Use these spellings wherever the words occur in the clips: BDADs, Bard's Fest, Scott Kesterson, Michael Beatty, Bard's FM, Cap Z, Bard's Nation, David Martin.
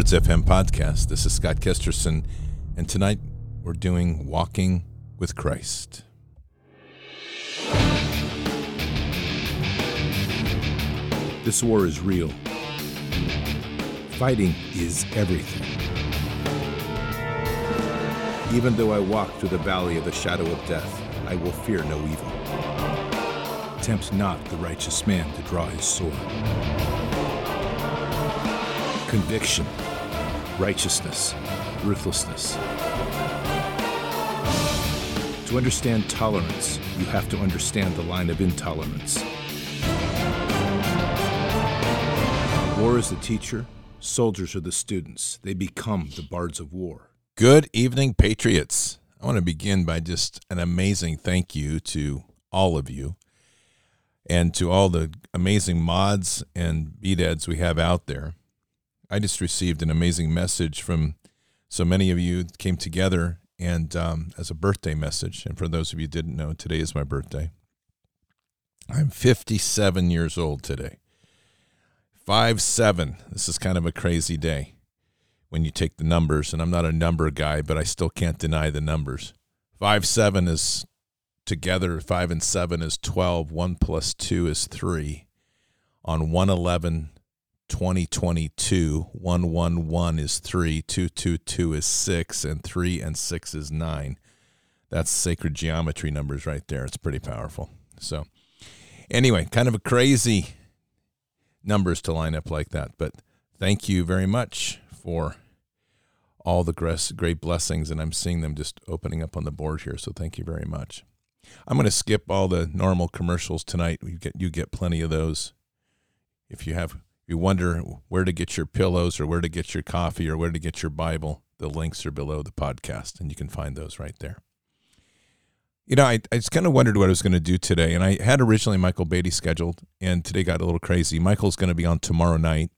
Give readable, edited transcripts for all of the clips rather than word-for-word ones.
Bard's FM podcast. This is Scott Kesterson, and tonight we're doing Walking with Christ. This war is real. Fighting is everything. Even though I walk through the valley of the shadow of death, I will fear no evil. Tempt not the righteous man to draw his sword. Conviction, righteousness, ruthlessness. To understand tolerance, you have to understand the line of intolerance. War is the teacher, soldiers are the students. They become the bards of war. Good evening, patriots. I want to begin by just an amazing thank you to all of you and to all the amazing mods and BDADs we have out there. I just received an amazing message from so many of you that came together and as a birthday message. And for those of you who didn't know, today is my birthday. I'm 57 years old today. 5'7". This is kind of a crazy day when you take the numbers, and I'm not a number guy, but I still can't deny the numbers. 5'7" is together, 5 and 7 is 12, 1 plus 2 is 3. On 1/11/2022, 111 is 3, 222 is 6, and 3 and 6 is 9. That's sacred geometry numbers right there. It's pretty powerful. So anyway, kind of a crazy numbers to line up like that. But thank you very much for all the great blessings, and I'm seeing them just opening up on the board here, so thank you very much. I'm going to skip all the normal commercials tonight. You get plenty of those. If you wonder where to get your pillows or where to get your coffee or where to get your Bible, the links are below the podcast, and you can find those right there. You know, I just kind of wondered what I was going to do today, and I had originally Michael Beatty scheduled, and today got a little crazy. Michael's going to be on tomorrow night,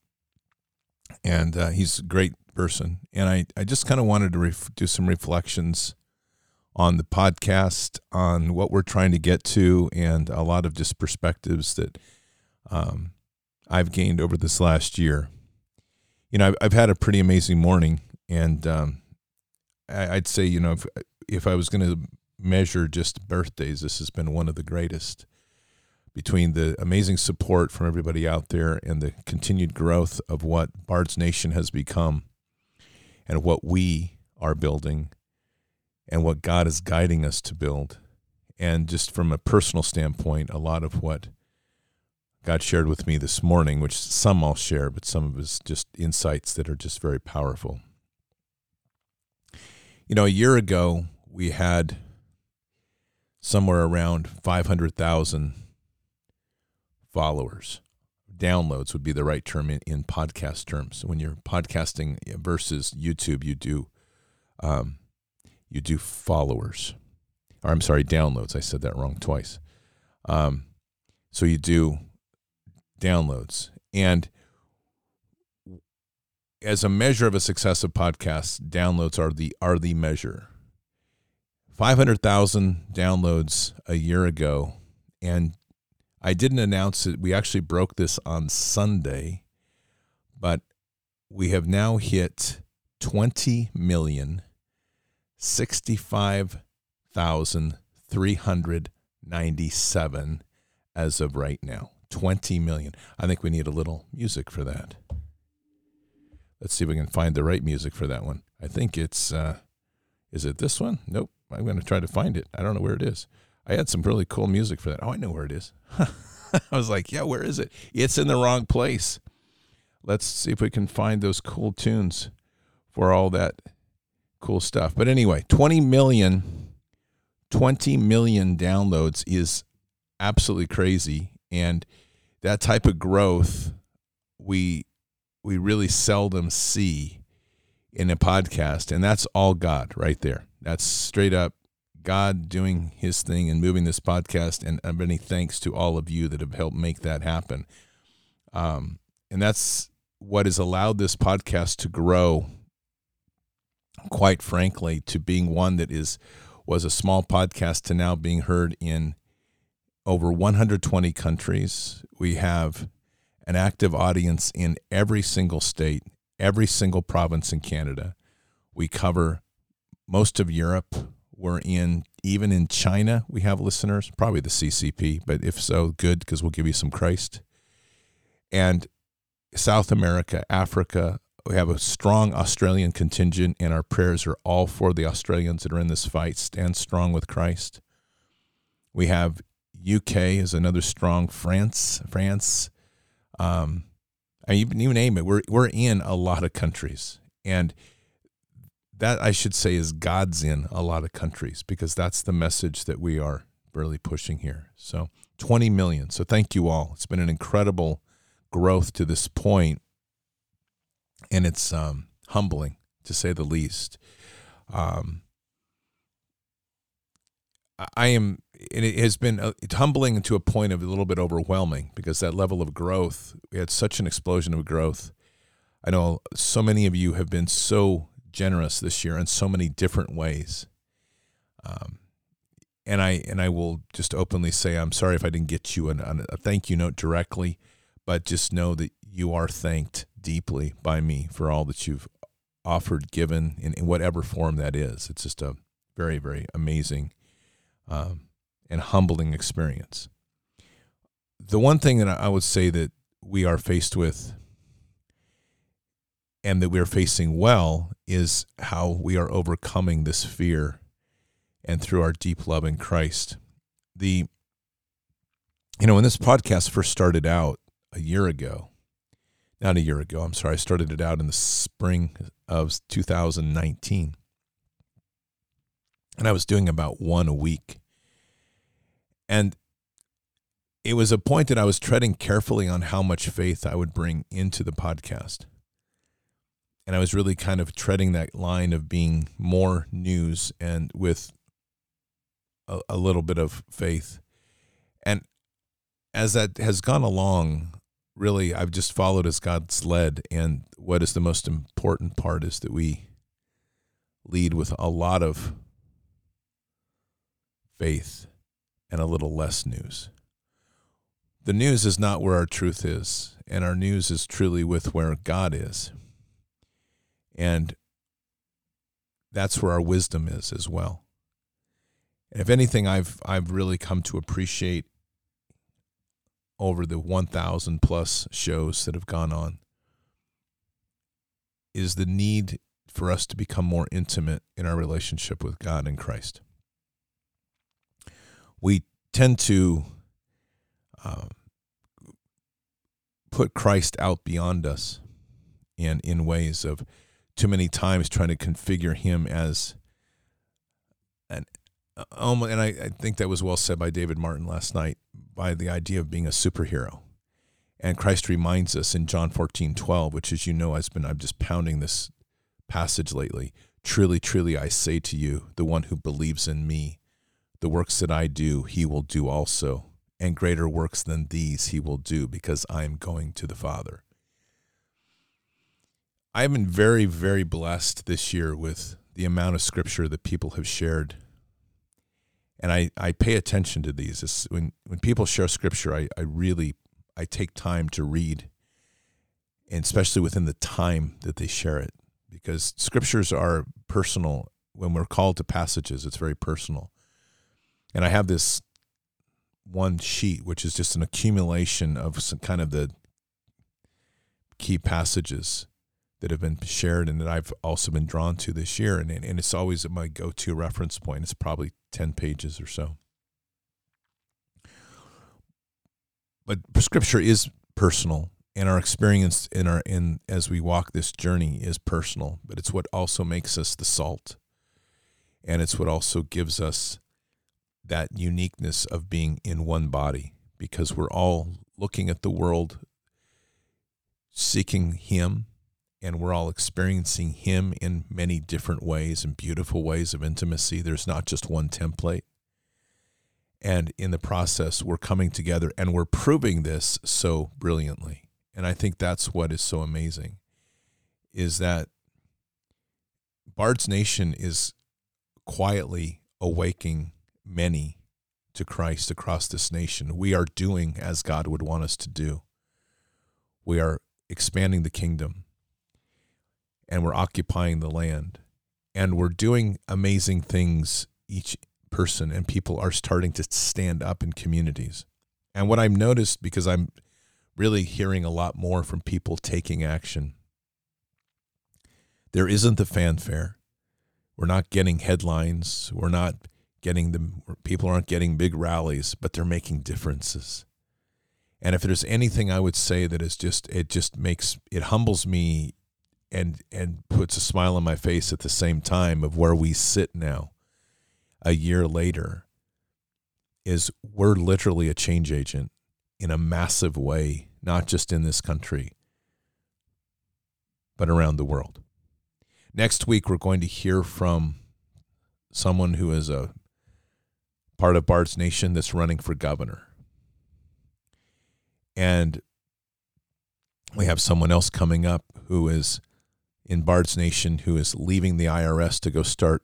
and he's a great person. And I just kind of wanted to do some reflections on the podcast, on what we're trying to get to, and a lot of just perspectives that I've gained over this last year. You know, I've had a pretty amazing morning, and I'd say, you know, if I was going to measure just birthdays, this has been one of the greatest. Between the amazing support from everybody out there and the continued growth of what Bard's Nation has become and what we are building and what God is guiding us to build, and just from a personal standpoint, a lot of what God shared with me this morning, which some I'll share, but some of it's just insights that are just very powerful. You know, a year ago, we had somewhere around 500,000 followers. Downloads would be the right term in podcast terms. When you're podcasting versus YouTube, you do followers. Or I'm sorry, downloads. I said that wrong twice. So you do downloads. And as a measure of a success of podcasts, downloads are the measure. 500,000 downloads a year ago, and I didn't announce it. We actually broke this on Sunday, but we have now hit 20,065,397 as of right now. 20 million. I think we need a little music for that. Let's see if we can find the right music for that one. I think it's, is it this one? Nope. I'm going to try to find it. I don't know where it is. I had some really cool music for that. Oh, I know where it is. I was like, yeah, where is it? It's in the wrong place. Let's see if we can find those cool tunes for all that cool stuff. But anyway, 20 million downloads is absolutely crazy. And that type of growth we really seldom see in a podcast. And that's all God right there. That's straight up God doing his thing and moving this podcast, and many thanks to all of you that have helped make that happen. And that's what has allowed this podcast to grow, quite frankly, to being one that was a small podcast to now being heard in over 120 countries. We have an active audience in every single state, every single province in Canada. We cover most of Europe. We're in, even in China, we have listeners, probably the CCP, but if so, good, because we'll give you some Christ. And South America, Africa, we have a strong Australian contingent, and our prayers are all for the Australians that are in this fight. Stand strong with Christ. We have UK is another strong, France. I mean, you name it. We're in a lot of countries, and that, I should say, is God's in a lot of countries, because that's the message that we are really pushing here. So 20 million. So thank you all. It's been an incredible growth to this point, and it's humbling, to say the least. It has been humbling to a point of a little bit overwhelming, because that level of growth, we had such an explosion of growth. I know so many of you have been so generous this year in so many different ways. And I will just openly say, I'm sorry if I didn't get you a thank you note directly, but just know that you are thanked deeply by me for all that you've offered, given, in whatever form that is. It's just a very, very amazing and humbling experience. The one thing that I would say that we are faced with, and that we are facing well, is how we are overcoming this fear, and through our deep love in Christ. When this podcast first started out I started it out in the spring of 2019. And I was doing about one a week. And it was a point that I was treading carefully on how much faith I would bring into the podcast. And I was really kind of treading that line of being more news and with a little bit of faith. And as that has gone along, really, I've just followed as God's led. And what is the most important part is that we lead with a lot of faith and a little less news. The news is not where our truth is, and our news is truly with where God is. And that's where our wisdom is as well. And if anything, I've really come to appreciate over the 1,000 plus shows that have gone on is the need for us to become more intimate in our relationship with God and Christ. We tend to put Christ out beyond us, and in ways of too many times trying to configure him as and I think that was well said by David Martin last night, by the idea of being a superhero. And Christ reminds us in John 14:12, which, as you know, I'm just pounding this passage lately. Truly, truly, I say to you, the one who believes in me, the works that I do, he will do also, and greater works than these he will do, because I am going to the Father. I've been very, very blessed this year with the amount of scripture that people have shared. And I pay attention to these. It's when people share scripture, I really take time to read, and especially within the time that they share it, because scriptures are personal. When we're called to passages, it's very personal. And I have this one sheet, which is just an accumulation of some kind of the key passages that have been shared and that I've also been drawn to this year. And it's always my go-to reference point. It's probably 10 pages or so. But scripture is personal, and our experience as we walk this journey is personal, but it's what also makes us the salt. And it's what also gives us that uniqueness of being in one body, because we're all looking at the world, seeking him, and we're all experiencing him in many different ways and beautiful ways of intimacy. There's not just one template. And in the process, we're coming together, and we're proving this so brilliantly. And I think that's what is so amazing, is that Bard's Nation is quietly awakening many to Christ across this nation. We are doing as God would want us to do. We are expanding the kingdom. and we're occupying the land, and we're doing amazing things, each person, and people are starting to stand up in communities. And what I've noticed, because I'm really hearing a lot more from people taking action, there isn't the fanfare. We're not getting headlines. We're not getting people aren't getting big rallies, but they're making differences. And if there's anything I would say that is it humbles me and puts a smile on my face at the same time of where we sit now, a year later, is we're literally a change agent in a massive way, not just in this country, but around the world. Next week, we're going to hear from someone who is a part of Bard's Nation that's running for governor. And we have someone else coming up who is in Bard's Nation, who is leaving the IRS to go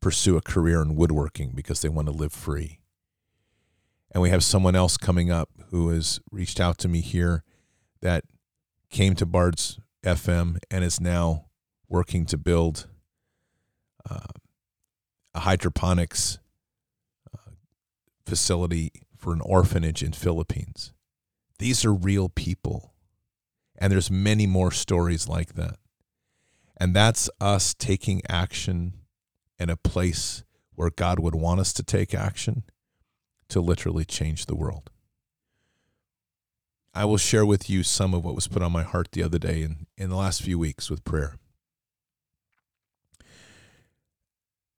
pursue a career in woodworking because they want to live free. And we have someone else coming up who has reached out to me here that came to Bard's FM and is now working to build a hydroponics facility for an orphanage in Philippines. These are real people, and there's many more stories like that. And that's us taking action in a place where God would want us to take action to literally change the world. I will share with you some of what was put on my heart the other day and in the last few weeks with prayer.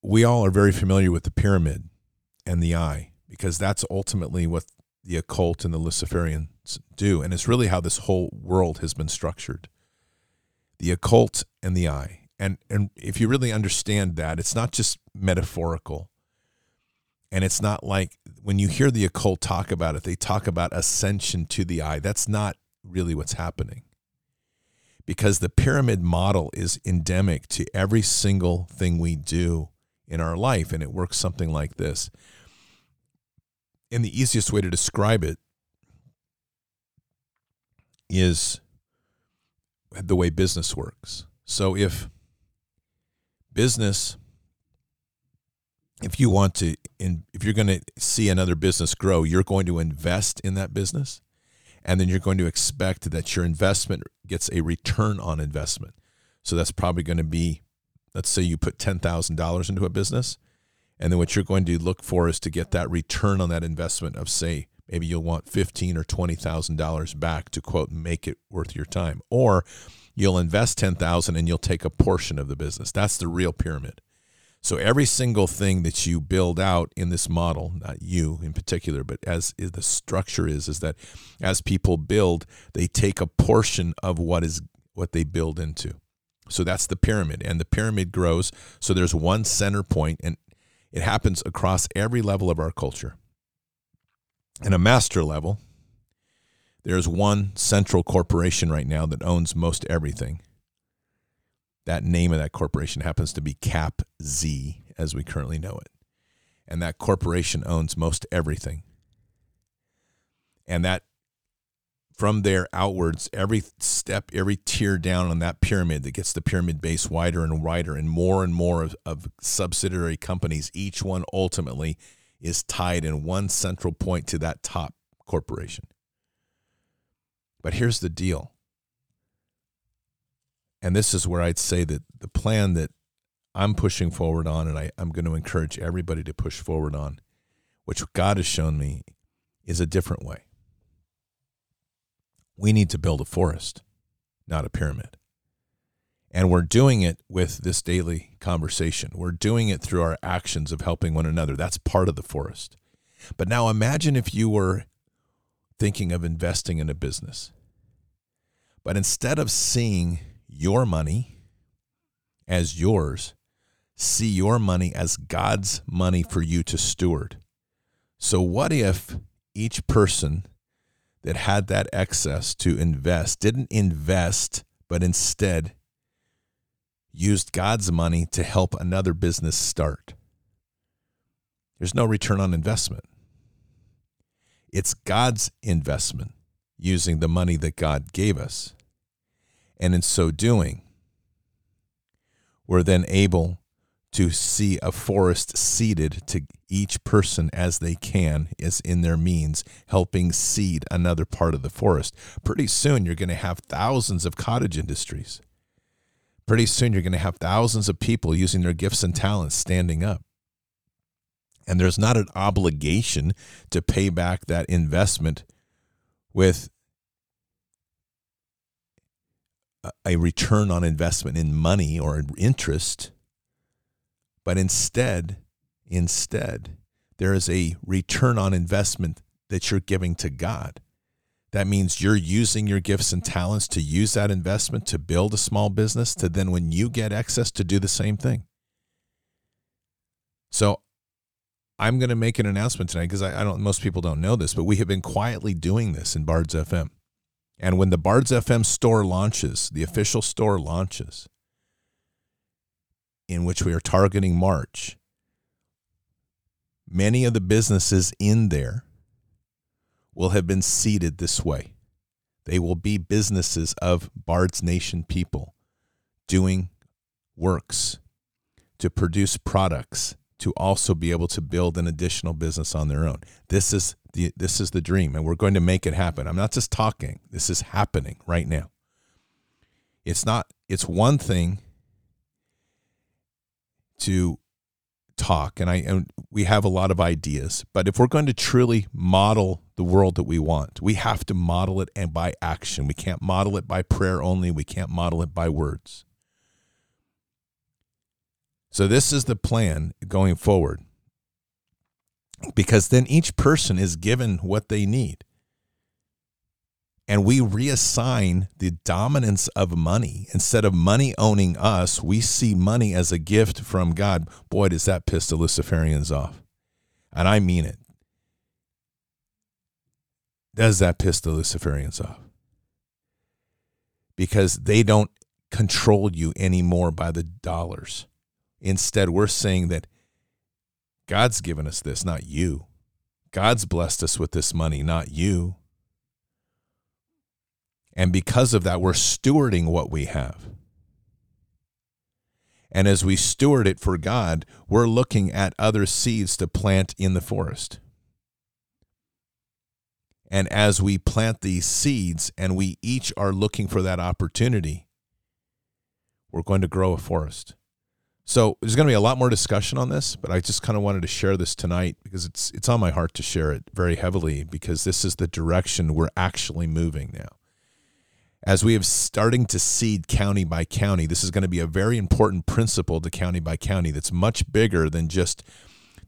We all are very familiar with the pyramid and the eye, because that's ultimately what the occult and the Luciferian do, and it's really how this whole world has been structured. The occult and the eye. And if you really understand that, it's not just metaphorical. And it's not like when you hear the occult talk about it, they talk about ascension to the eye. That's not really what's happening. Because the pyramid model is endemic to every single thing we do in our life, and it works something like this. And the easiest way to describe it is the way business works. So if you're going to see another business grow, you're going to invest in that business, and then you're going to expect that your investment gets a return on investment. So that's probably going to be, let's say you put $10,000 into a business, and then what you're going to look for is to get that return on that investment of, say, maybe you'll want $15,000 or $20,000 back to, quote, make it worth your time. Or you'll invest $10,000 and you'll take a portion of the business. That's the real pyramid. So every single thing that you build out in this model, not you in particular, but as the structure is that as people build, they take a portion of what they build into. So that's the pyramid, and the pyramid grows. So there's one center point, and it happens across every level of our culture. In a master level, there's one central corporation right now that owns most everything. That name of that corporation happens to be Cap Z, as we currently know it. And that corporation owns most everything. And that, from there outwards, every step, every tier down on that pyramid that gets the pyramid base wider and wider, and more of subsidiary companies, each one ultimately is tied in one central point to that top corporation. But here's the deal. And this is where I'd say that the plan that I'm pushing forward on, and I'm going to encourage everybody to push forward on, which God has shown me, is a different way. We need to build a forest, not a pyramid. And we're doing it with this daily conversation. We're doing it through our actions of helping one another. That's part of the forest. But now imagine if you were thinking of investing in a business. But instead of seeing your money as yours, see your money as God's money for you to steward. So what if each person that had that excess to invest didn't invest, but instead used God's money to help another business start? There's no return on investment. It's God's investment using the money that God gave us. And in so doing, were then able to see a forest seeded to each person as they can, is in their means, helping seed another part of the forest. Pretty soon you're going to have thousands of cottage industries. Pretty soon you're going to have thousands of people using their gifts and talents standing up. And there's not an obligation to pay back that investment with a return on investment in money or interest, but instead, there is a return on investment that you're giving to God. That means you're using your gifts and talents to use that investment to build a small business, to then when you get excess to do the same thing. So I'm going to make an announcement tonight because most people don't know this, but we have been quietly doing this in Bard's FM. And when the Bard's FM store launches, the official store launches, in which we are targeting March, many of the businesses in there will have been seeded this way. They will be businesses of Bard's Nation people doing works to produce products to also be able to build an additional business on their own. This is the dream, and we're going to make it happen. I'm not just talking. This is happening right now. It's one thing to talk, and we have a lot of ideas, but if we're going to truly model the world that we want, we have to model it and by action. We can't model it by prayer only. We can't model it by words. So this is the plan going forward, because then each person is given what they need. And we reassign the dominance of money. Instead of money owning us, we see money as a gift from God. Boy, does that piss the Luciferians off. And I mean it. Does that piss the Luciferians off? Because they don't control you anymore by the dollars. Instead, we're saying that God's given us this, not you. God's blessed us with this money, not you. And because of that, we're stewarding what we have. And as we steward it for God, we're looking at other seeds to plant in the forest. And as we plant these seeds and we each are looking for that opportunity, we're going to grow a forest. So there's going to be a lot more discussion on this, but I just kind of wanted to share this tonight because it's on my heart to share it very heavily, because this is the direction we're actually moving now. As we have starting to seed county by county, this is going to be a very important principle to county by county that's much bigger than just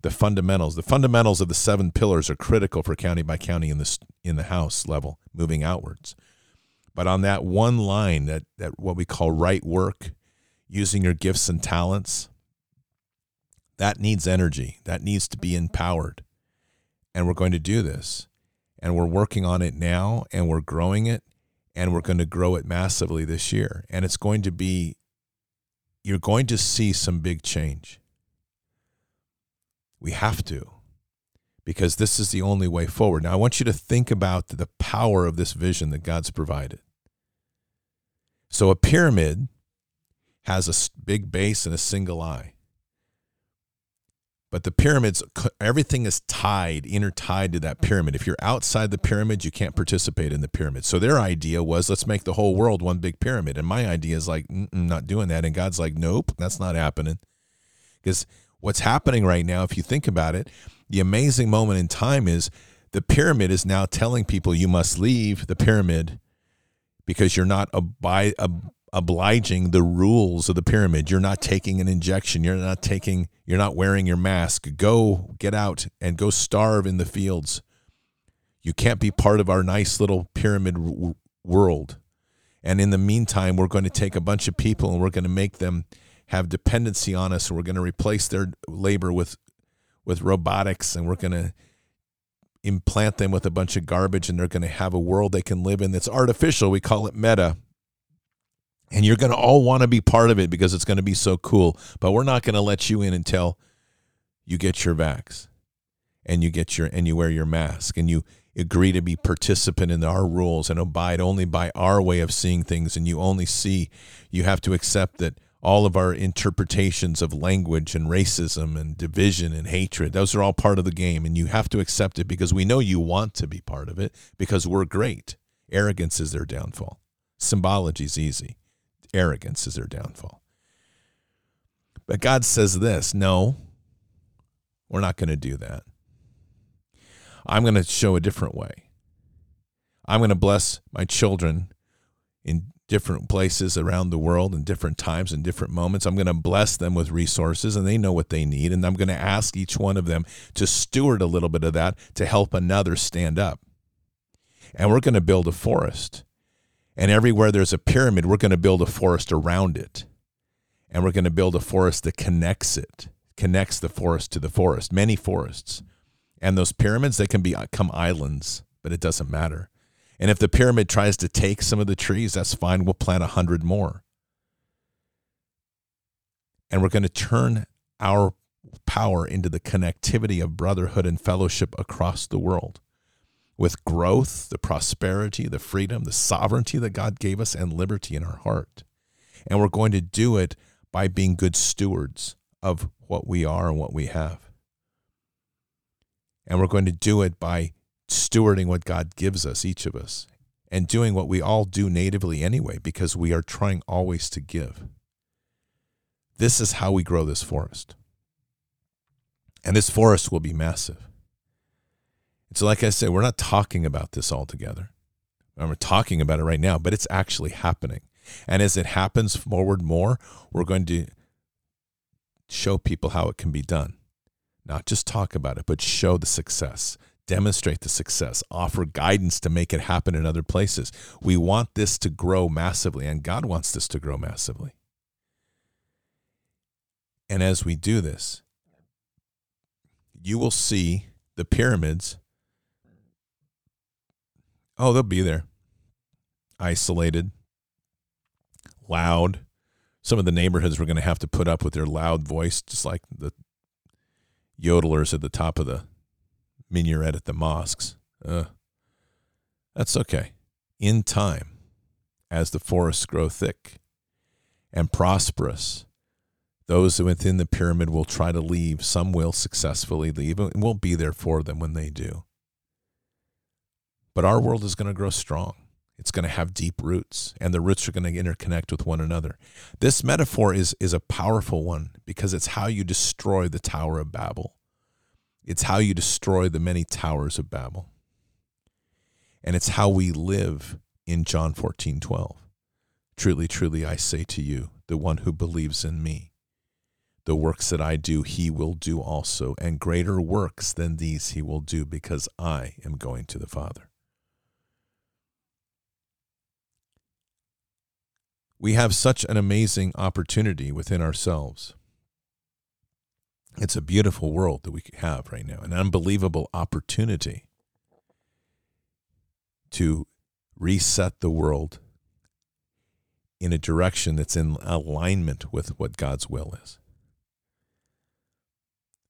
the fundamentals. The fundamentals of the 7 pillars are critical for county by county in the house level, moving outwards. But on that one line, that what we call right work, using your gifts and talents, that needs energy. That needs to be empowered. And we're going to do this. And we're working on it now, and we're growing it. And we're going to grow it massively this year. And it's going to be, you're going to see some big change. We have to, because this is the only way forward. Now, I want you to think about the power of this vision that God's provided. So a pyramid has a big base and a single eye. But the pyramids, everything is intertied to that pyramid. If you're outside the pyramid, you can't participate in the pyramid. So their idea was, let's make the whole world one big pyramid. And my idea is like, not doing that. And God's like, nope, that's not happening. Because what's happening right now, if you think about it, the amazing moment in time is the pyramid is now telling people you must leave the pyramid because you're not obliging the rules of the pyramid. You're not taking an injection. You're not wearing your mask. Go get out and go starve in the fields. You can't be part of our nice little pyramid world. And in the meantime, we're going to take a bunch of people and we're going to make them have dependency on us. We're going to replace their labor with robotics, and we're going to implant them with a bunch of garbage, and they're going to have a world they can live in that's artificial. We call it meta. And you're going to all want to be part of it because it's going to be so cool. But we're not going to let you in until you get your vax and you wear your mask and you agree to be participant in our rules and abide only by our way of seeing things. And you have to accept that all of our interpretations of language and racism and division and hatred. Those are all part of the game, and you have to accept it because we know you want to be part of it because we're great. Arrogance is their downfall. Symbology is easy. Arrogance is their downfall. But God says this, no, we're not going to do that. I'm going to show a different way. I'm going to bless my children in different places around the world in different times and different moments. I'm going to bless them with resources, and they know what they need. And I'm going to ask each one of them to steward a little bit of that to help another stand up. And we're going to build a forest. And everywhere there's a pyramid, we're going to build a forest around it. And we're going to build a forest that connects it, connects the forest to the forest, many forests. And those pyramids, they can become islands, but it doesn't matter. And if the pyramid tries to take some of the trees, that's fine. We'll plant 100 more. And we're going to turn our power into the connectivity of brotherhood and fellowship across the world with growth, the prosperity, the freedom, the sovereignty that God gave us, and liberty in our heart. And we're going to do it by being good stewards of what we are and what we have. And we're going to do it by stewarding what God gives us, each of us, and doing what we all do natively anyway, because we are trying always to give. This is how we grow this forest. And this forest will be massive. And so like I said, we're not talking about this altogether. And we're talking about it right now, but it's actually happening. And as it happens forward more, we're going to show people how it can be done. Not just talk about it, but show the success. Demonstrate the success, offer guidance to make it happen in other places. We want this to grow massively, and God wants this to grow massively. And as we do this, you will see the pyramids. Oh, they'll be there. Isolated, loud. Some of the neighborhoods were going to have to put up with their loud voice, just like the yodelers at the top of the minaret at the mosques. That's okay. In time, as the forests grow thick and prosperous, those within the pyramid will try to leave. Some will successfully leave, and we'll be there for them when they do. But our world is going to grow strong. It's going to have deep roots, and the roots are going to interconnect with one another. This metaphor is a powerful one because it's how you destroy the Tower of Babel. It's how you destroy the many towers of Babel. And it's how we live in John 14:12. Truly, truly, I say to you, the one who believes in me, the works that I do, he will do also, and greater works than these he will do, because I am going to the Father. We have such an amazing opportunity within ourselves. It's a beautiful world that we have right now, an unbelievable opportunity to reset the world in a direction that's in alignment with what God's will is.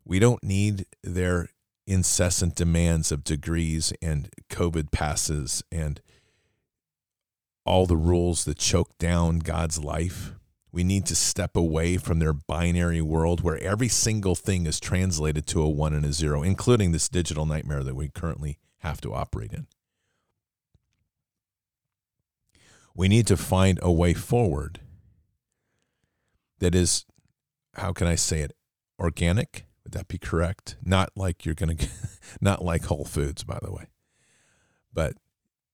We don't need their incessant demands of degrees and COVID passes and all the rules that choke down God's life. We need to step away from their binary world where every single thing is translated to a 1 and a 0, including this digital nightmare that we currently have to operate in. We need to find a way forward that is, how can I say it, organic? Would that be correct? Not like you're going to, not like Whole Foods, by the way, but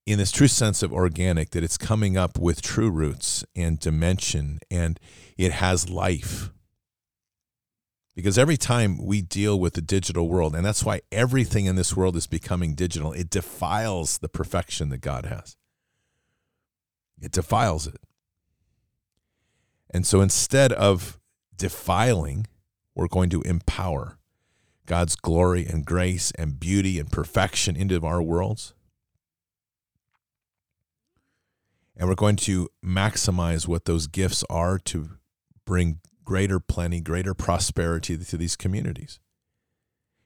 in this true sense of organic, that it's coming up with true roots and dimension, and it has life. Because every time we deal with the digital world, and that's why everything in this world is becoming digital, it defiles the perfection that God has. It defiles it. And so instead of defiling, we're going to empower God's glory and grace and beauty and perfection into our worlds. And we're going to maximize what those gifts are to bring greater plenty, greater prosperity to these communities.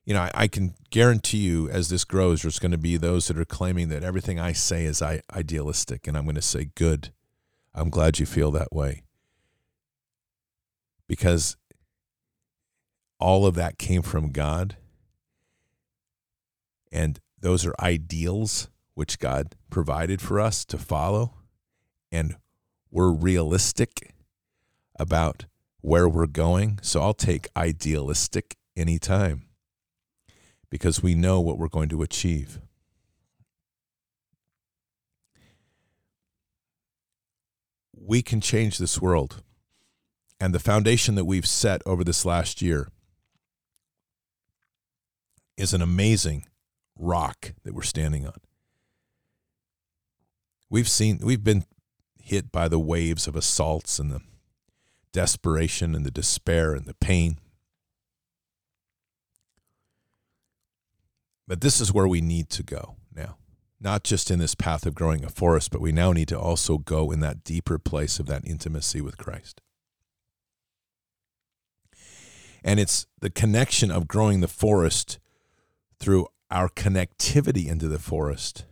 You know, I can guarantee you, as this grows, there's going to be those that are claiming that everything I say is idealistic. And I'm going to say, good. I'm glad you feel that way. because all of that came from God. And those are ideals which God provided for us to follow. And we're realistic about where we're going. So I'll take idealistic anytime because we know what we're going to achieve. We can change this world. And the foundation that we've set over this last year is an amazing rock that we're standing on. We've been hit by the waves of assaults and the desperation and the despair and the pain. But this is where we need to go now, not just in this path of growing a forest, but we now need to also go in that deeper place of that intimacy with Christ. And it's the connection of growing the forest through our connectivity into the forest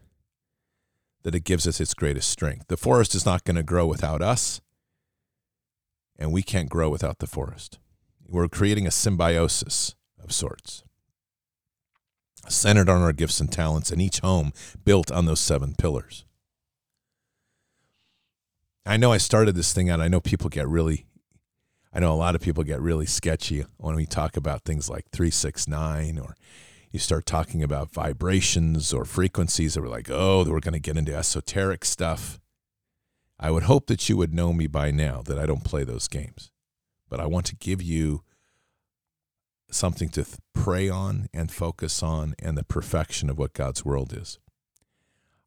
that it gives us its greatest strength. The forest is not going to grow without us, and we can't grow without the forest. We're creating a symbiosis of sorts, centered on our gifts and talents, and each home built on those 7 pillars. I know I started this thing out. I know a lot of people get really sketchy when we talk about things like 369, or you start talking about vibrations or frequencies that we're like, oh, we're going to get into esoteric stuff. I would hope that you would know me by now that I don't play those games, but I want to give you something to pray on and focus on, and the perfection of what God's world is.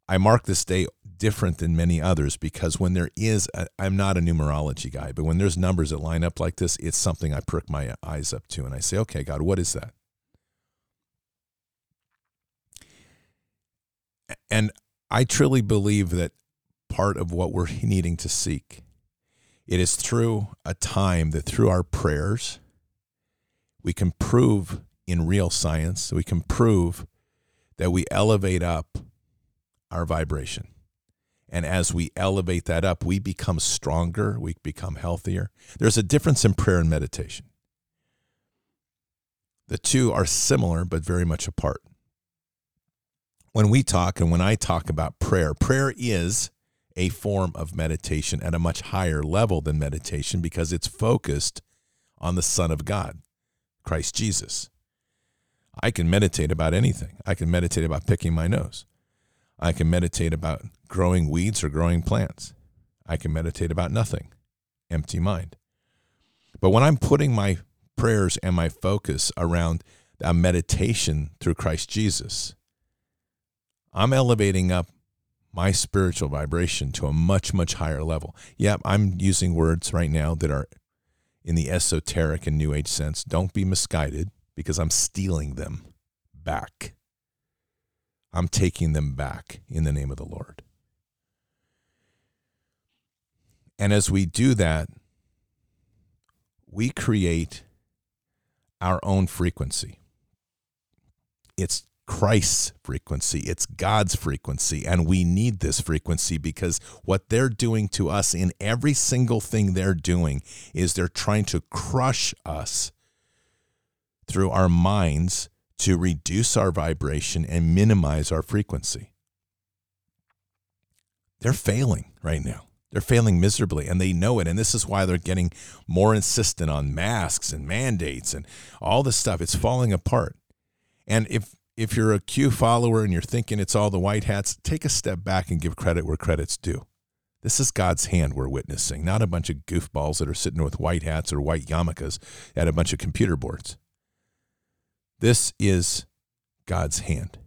I mark this day different than many others because when there is, I'm not a numerology guy, but when there's numbers that line up like this, it's something I prick my eyes up to and I say, okay, God, what is that? And I truly believe that part of what we're needing to seek, it is through a time that through our prayers, we can prove in real science, we can prove that we elevate up our vibration. And as we elevate that up, we become stronger, we become healthier. There's a difference in prayer and meditation. The two are similar, but very much apart. When we talk and when I talk about prayer, prayer is a form of meditation at a much higher level than meditation because it's focused on the Son of God, Christ Jesus. I can meditate about anything. I can meditate about picking my nose. I can meditate about growing weeds or growing plants. I can meditate about nothing, empty mind. But when I'm putting my prayers and my focus around a meditation through Christ Jesus, I'm elevating up my spiritual vibration to a much, much higher level. Yeah, I'm using words right now that are in the esoteric and New Age sense. Don't be misguided because I'm stealing them back. I'm taking them back in the name of the Lord. And as we do that, we create our own frequency. It's Christ's frequency. It's God's frequency. And we need this frequency because what they're doing to us in every single thing they're doing is they're trying to crush us through our minds to reduce our vibration and minimize our frequency. They're failing right now. They're failing miserably, and they know it, and this is why they're getting more insistent on masks and mandates and all this stuff. It's falling apart. And if you're a Q follower and you're thinking it's all the white hats, take a step back and give credit where credit's due. This is God's hand we're witnessing, not a bunch of goofballs that are sitting with white hats or white yarmulkes at a bunch of computer boards. This is God's hand,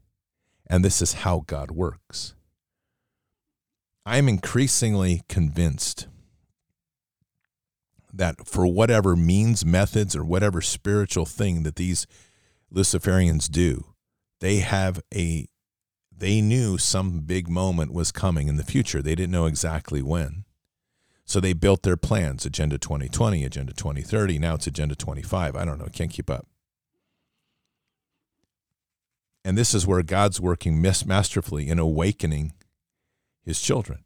and this is how God works. I am increasingly convinced that for whatever means, methods, or whatever spiritual thing that these Luciferians do, they knew some big moment was coming in the future. They didn't know exactly when. So they built their plans, Agenda 2020, Agenda 2030. Now it's Agenda 25. I don't know. Can't keep up. And this is where God's working masterfully in awakening his children.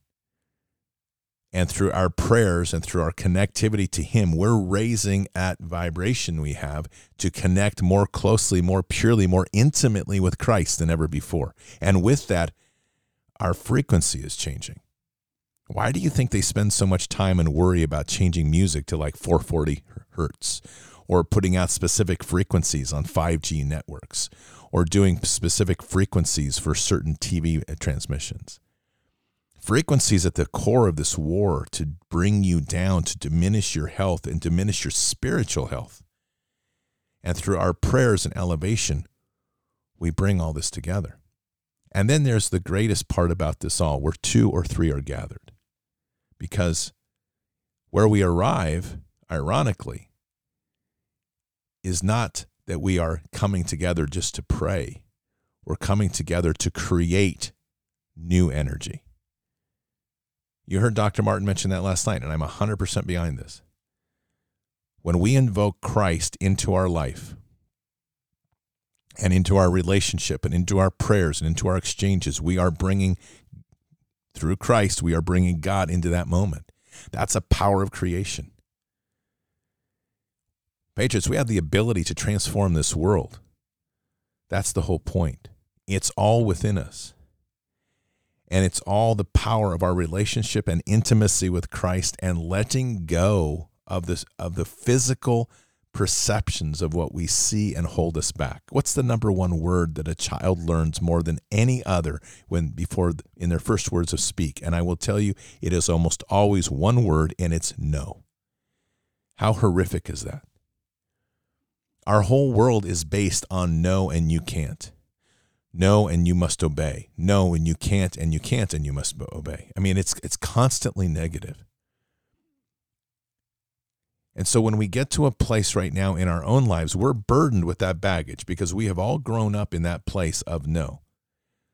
And through our prayers and through our connectivity to him, we're raising that vibration we have to connect more closely, more purely, more intimately with Christ than ever before. And with that, our frequency is changing. Why do you think they spend so much time and worry about changing music to like 440 hertz or putting out specific frequencies on 5G networks or doing specific frequencies for certain TV transmissions? Frequencies at the core of this war to bring you down, to diminish your health and diminish your spiritual health. And through our prayers and elevation, we bring all this together. And then there's the greatest part about this all, where two or three are gathered. Because where we arrive, ironically, is not that we are coming together just to pray. We're coming together to create new energy. You heard Dr. Martin mention that last night, and I'm 100% behind this. When we invoke Christ into our life and into our relationship and into our prayers and into our exchanges, we are bringing, through Christ, we are bringing God into that moment. That's a power of creation. Patriots, we have the ability to transform this world. That's the whole point. It's all within us. And it's all the power of our relationship and intimacy with Christ and letting go of this, of the physical perceptions of what we see and hold us back. What's the number one word that a child learns more than any other in their first words of speak? And I will tell you, it is almost always one word, and it's no. How horrific is that? Our whole world is based on no and you can't. No, and you must obey. No, and you can't, and you can't, and you must obey. I mean, it's constantly negative. And so when we get to a place right now in our own lives, we're burdened with that baggage because we have all grown up in that place of no.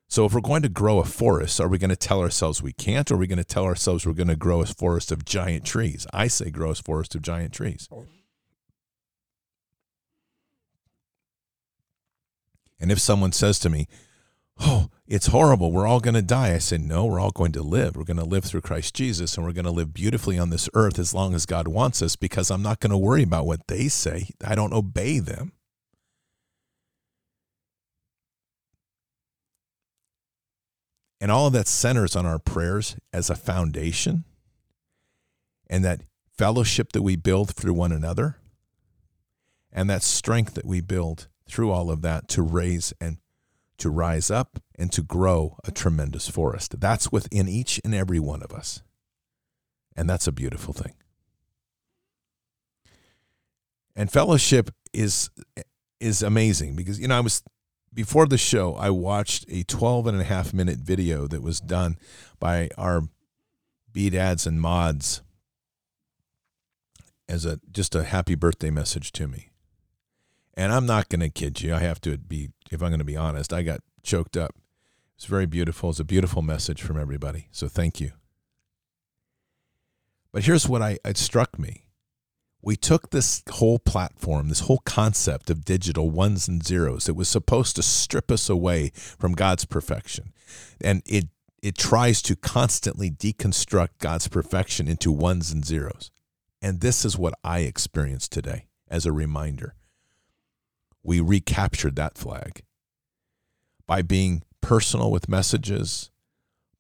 So if we're going to grow a forest, are we going to tell ourselves we can't, or are we going to tell ourselves we're going to grow a forest of giant trees? I say grow a forest of giant trees. And if someone says to me, oh, it's horrible, we're all going to die. I say, no, we're all going to live. We're going to live through Christ Jesus, and we're going to live beautifully on this earth as long as God wants us, because I'm not going to worry about what they say. I don't obey them. And all of that centers on our prayers as a foundation and that fellowship that we build through one another and that strength that we build through all of that to raise and to rise up and to grow a tremendous forest. That's within each and every one of us. And that's a beautiful thing. And fellowship is amazing because, you know, I was, before the show, I watched a 12.5-minute video that was done by our BDads and mods as just a happy birthday message to me. And I'm not going to kid you. I have to be, if I'm going to be honest, I got choked up. It's very beautiful. It's a beautiful message from everybody. So thank you. But here's what it struck me. We took this whole platform, this whole concept of digital ones and zeros. It was supposed to strip us away from God's perfection. And it tries to constantly deconstruct God's perfection into ones and zeros. And this is what I experienced today as a reminder. We recaptured that flag by being personal with messages,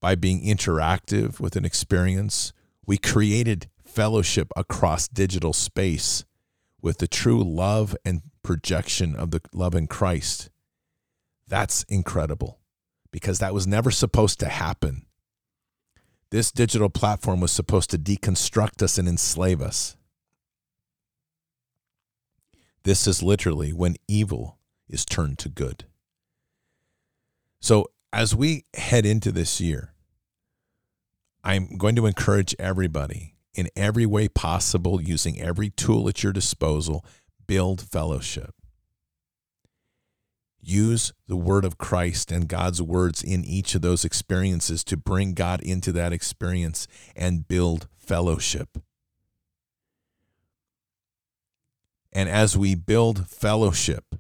by being interactive with an experience. We created fellowship across digital space with the true love and projection of the love in Christ. That's incredible because that was never supposed to happen. This digital platform was supposed to deconstruct us and enslave us. This is literally when evil is turned to good. So as we head into this year, I'm going to encourage everybody in every way possible, using every tool at your disposal, build fellowship. Use the word of Christ and God's words in each of those experiences to bring God into that experience and build fellowship. And as we build fellowship,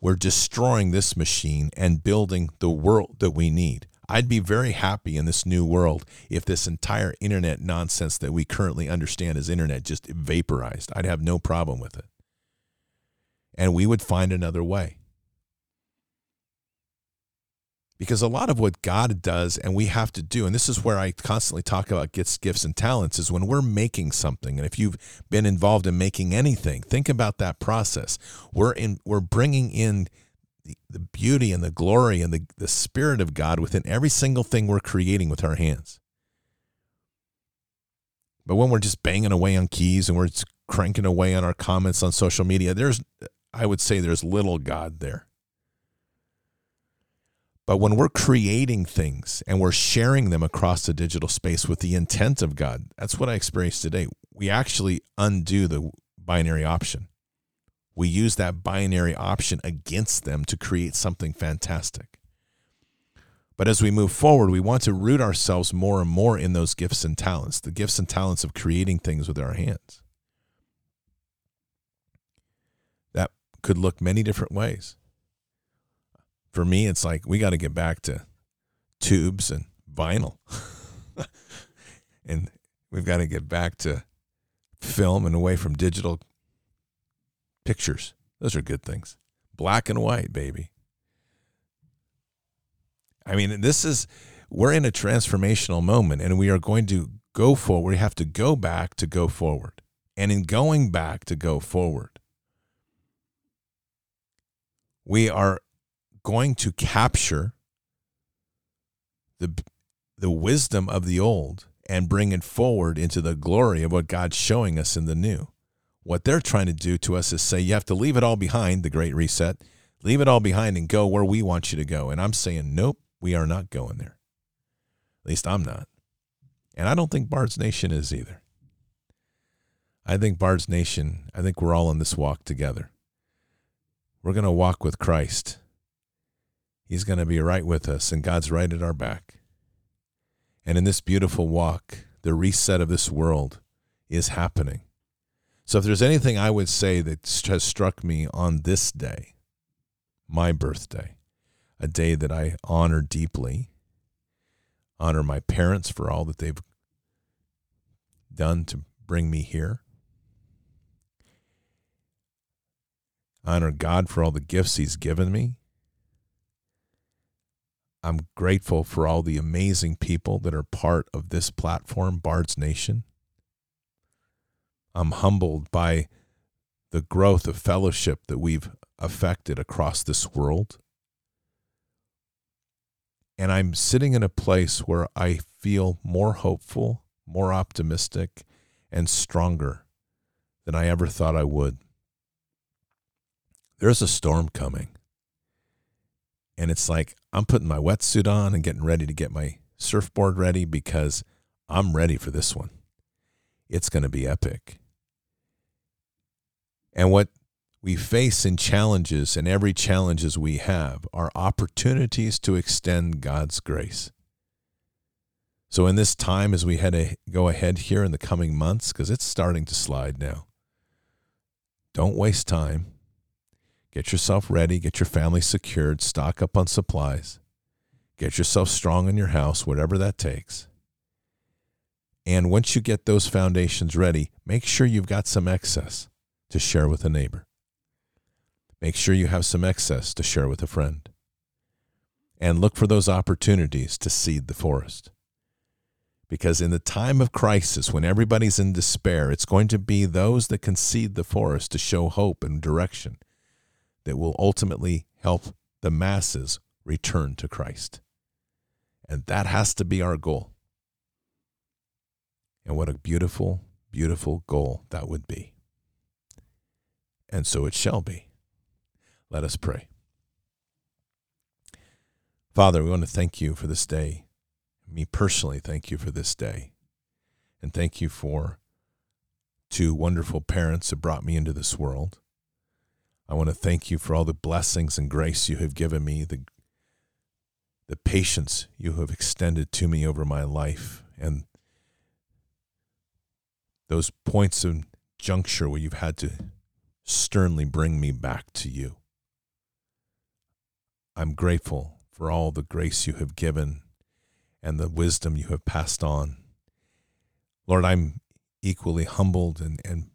we're destroying this machine and building the world that we need. I'd be very happy in this new world if this entire internet nonsense that we currently understand as internet just vaporized. I'd have no problem with it. And we would find another way. Because a lot of what God does and we have to do, and this is where I constantly talk about gifts and talents, is when we're making something. And if you've been involved in making anything, think about that process. We're bringing in the beauty and the glory and the Spirit of God within every single thing we're creating with our hands. But when we're just banging away on keys and we're cranking away on our comments on social media, I would say there's little God there. But when we're creating things and we're sharing them across the digital space with the intent of God, that's what I experienced today. We actually undo the binary option. We use that binary option against them to create something fantastic. But as we move forward, we want to root ourselves more and more in those gifts and talents, the gifts and talents of creating things with our hands. That could look many different ways. For me, it's like we got to get back to tubes and vinyl. And we've got to get back to film and away from digital pictures. Those are good things. Black and white, baby. I mean, we're in a transformational moment, and we are going to go forward. We have to go back to go forward. And in going back to go forward, we are going to capture the wisdom of the old and bring it forward into the glory of what God's showing us in the new. What they're trying to do to us is say, you have to leave it all behind, the Great Reset. Leave it all behind and go where we want you to go. And I'm saying, nope, we are not going there. At least I'm not. And I don't think Bard's Nation is either. I think we're all on this walk together. We're going to walk with Christ. He's going to be right with us, and God's right at our back. And in this beautiful walk, the reset of this world is happening. So if there's anything I would say that has struck me on this day, my birthday, a day that I honor deeply, honor my parents for all that they've done to bring me here, honor God for all the gifts he's given me. I'm grateful for all the amazing people that are part of this platform, Bard's Nation. I'm humbled by the growth of fellowship that we've affected across this world. And I'm sitting in a place where I feel more hopeful, more optimistic, and stronger than I ever thought I would. There's a storm coming. And it's like I'm putting my wetsuit on and getting ready to get my surfboard ready because I'm ready for this one. It's going to be epic. And what we face in challenges, and every challenges we have, are opportunities to extend God's grace. So in this time, as we go ahead here in the coming months, because it's starting to slide now, don't waste time. Get yourself ready. Get your family secured. Stock up on supplies. Get yourself strong in your house, whatever that takes. And once you get those foundations ready, make sure you've got some excess to share with a neighbor. Make sure you have some excess to share with a friend. And look for those opportunities to seed the forest. Because in the time of crisis, when everybody's in despair, it's going to be those that can seed the forest to show hope and direction that will ultimately help the masses return to Christ. And that has to be our goal. And what a beautiful, beautiful goal that would be. And so it shall be. Let us pray. Father, we want to thank you for this day. Me personally, thank you for this day. And thank you for two wonderful parents that brought me into this world. I want to thank you for all the blessings and grace you have given me, the patience you have extended to me over my life, and those points of juncture where you've had to sternly bring me back to you. I'm grateful for all the grace you have given and the wisdom you have passed on. Lord, I'm equally humbled and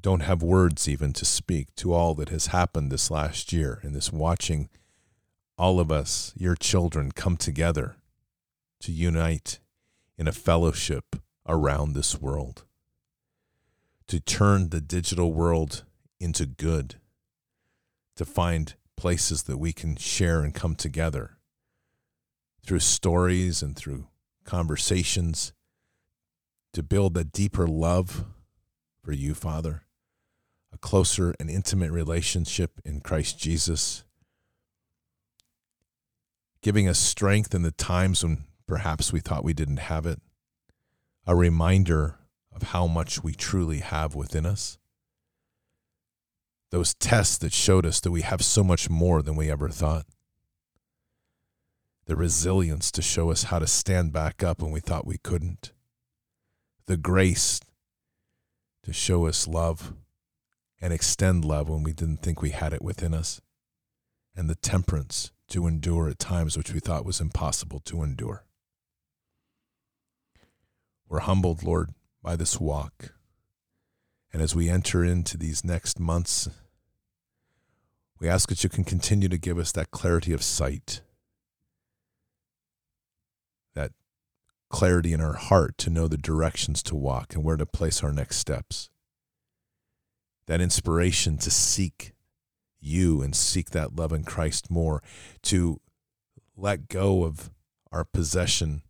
don't have words even to speak to all that has happened this last year and this watching all of us, your children, come together to unite in a fellowship around this world, to turn the digital world into good, to find places that we can share and come together through stories and through conversations, to build a deeper love for you, Father, a closer and intimate relationship in Christ Jesus, giving us strength in the times when perhaps we thought we didn't have it, a reminder of how much we truly have within us, those tests that showed us that we have so much more than we ever thought, the resilience to show us how to stand back up when we thought we couldn't, the grace to show us love and extend love when we didn't think we had it within us, and the temperance to endure at times which we thought was impossible to endure. We're humbled, Lord, by this walk. And as we enter into these next months, we ask that you can continue to give us that clarity of sight, that clarity in our heart to know the directions to walk and where to place our next steps, that inspiration to seek you and seek that love in Christ more, to let go of our possession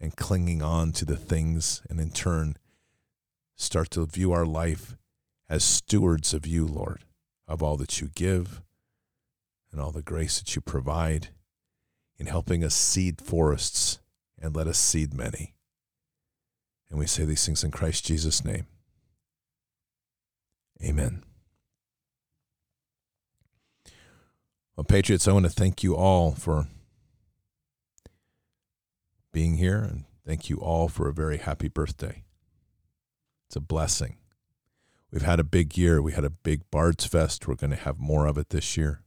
and clinging on to the things, and in turn start to view our life as stewards of you, Lord, of all that you give and all the grace that you provide in helping us seed forests and let us seed many. And we say these things in Christ Jesus' name. Amen. Well, Patriots, I want to thank you all for being here, and thank you all for a very happy birthday. It's a blessing. We've had a big year. We had a big Bard's Fest. We're going to have more of it this year.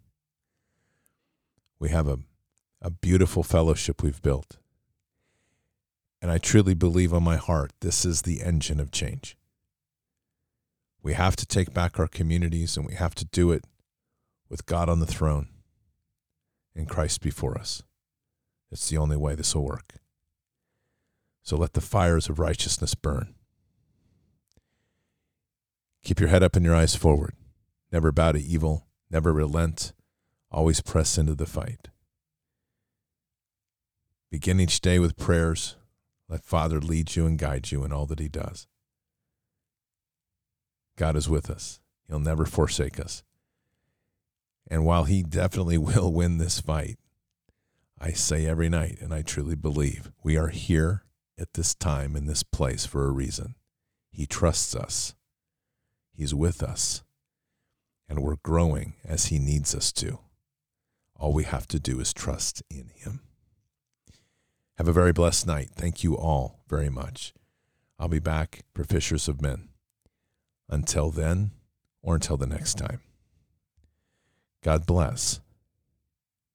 We have a beautiful fellowship we've built. And I truly believe on my heart, this is the engine of change. We have to take back our communities, and we have to do it with God on the throne and Christ before us. It's the only way this will work. So let the fires of righteousness burn. Keep your head up and your eyes forward. Never bow to evil. Never relent. Always press into the fight. Begin each day with prayers. Let Father lead you and guide you in all that he does. God is with us. He'll never forsake us. And while he definitely will win this fight, I say every night, and I truly believe, we are here at this time in this place for a reason. He trusts us. He's with us. And we're growing as he needs us to. All we have to do is trust in him. Have a very blessed night. Thank you all very much. I'll be back for Fishers of Men. Until then, or until the next time. God bless,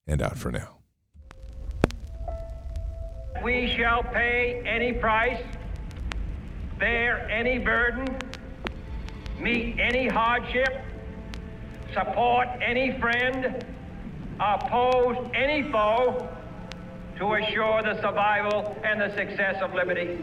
and out for now. We shall pay any price, bear any burden, meet any hardship, support any friend, oppose any foe, to assure the survival and the success of liberty.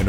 An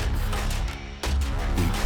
we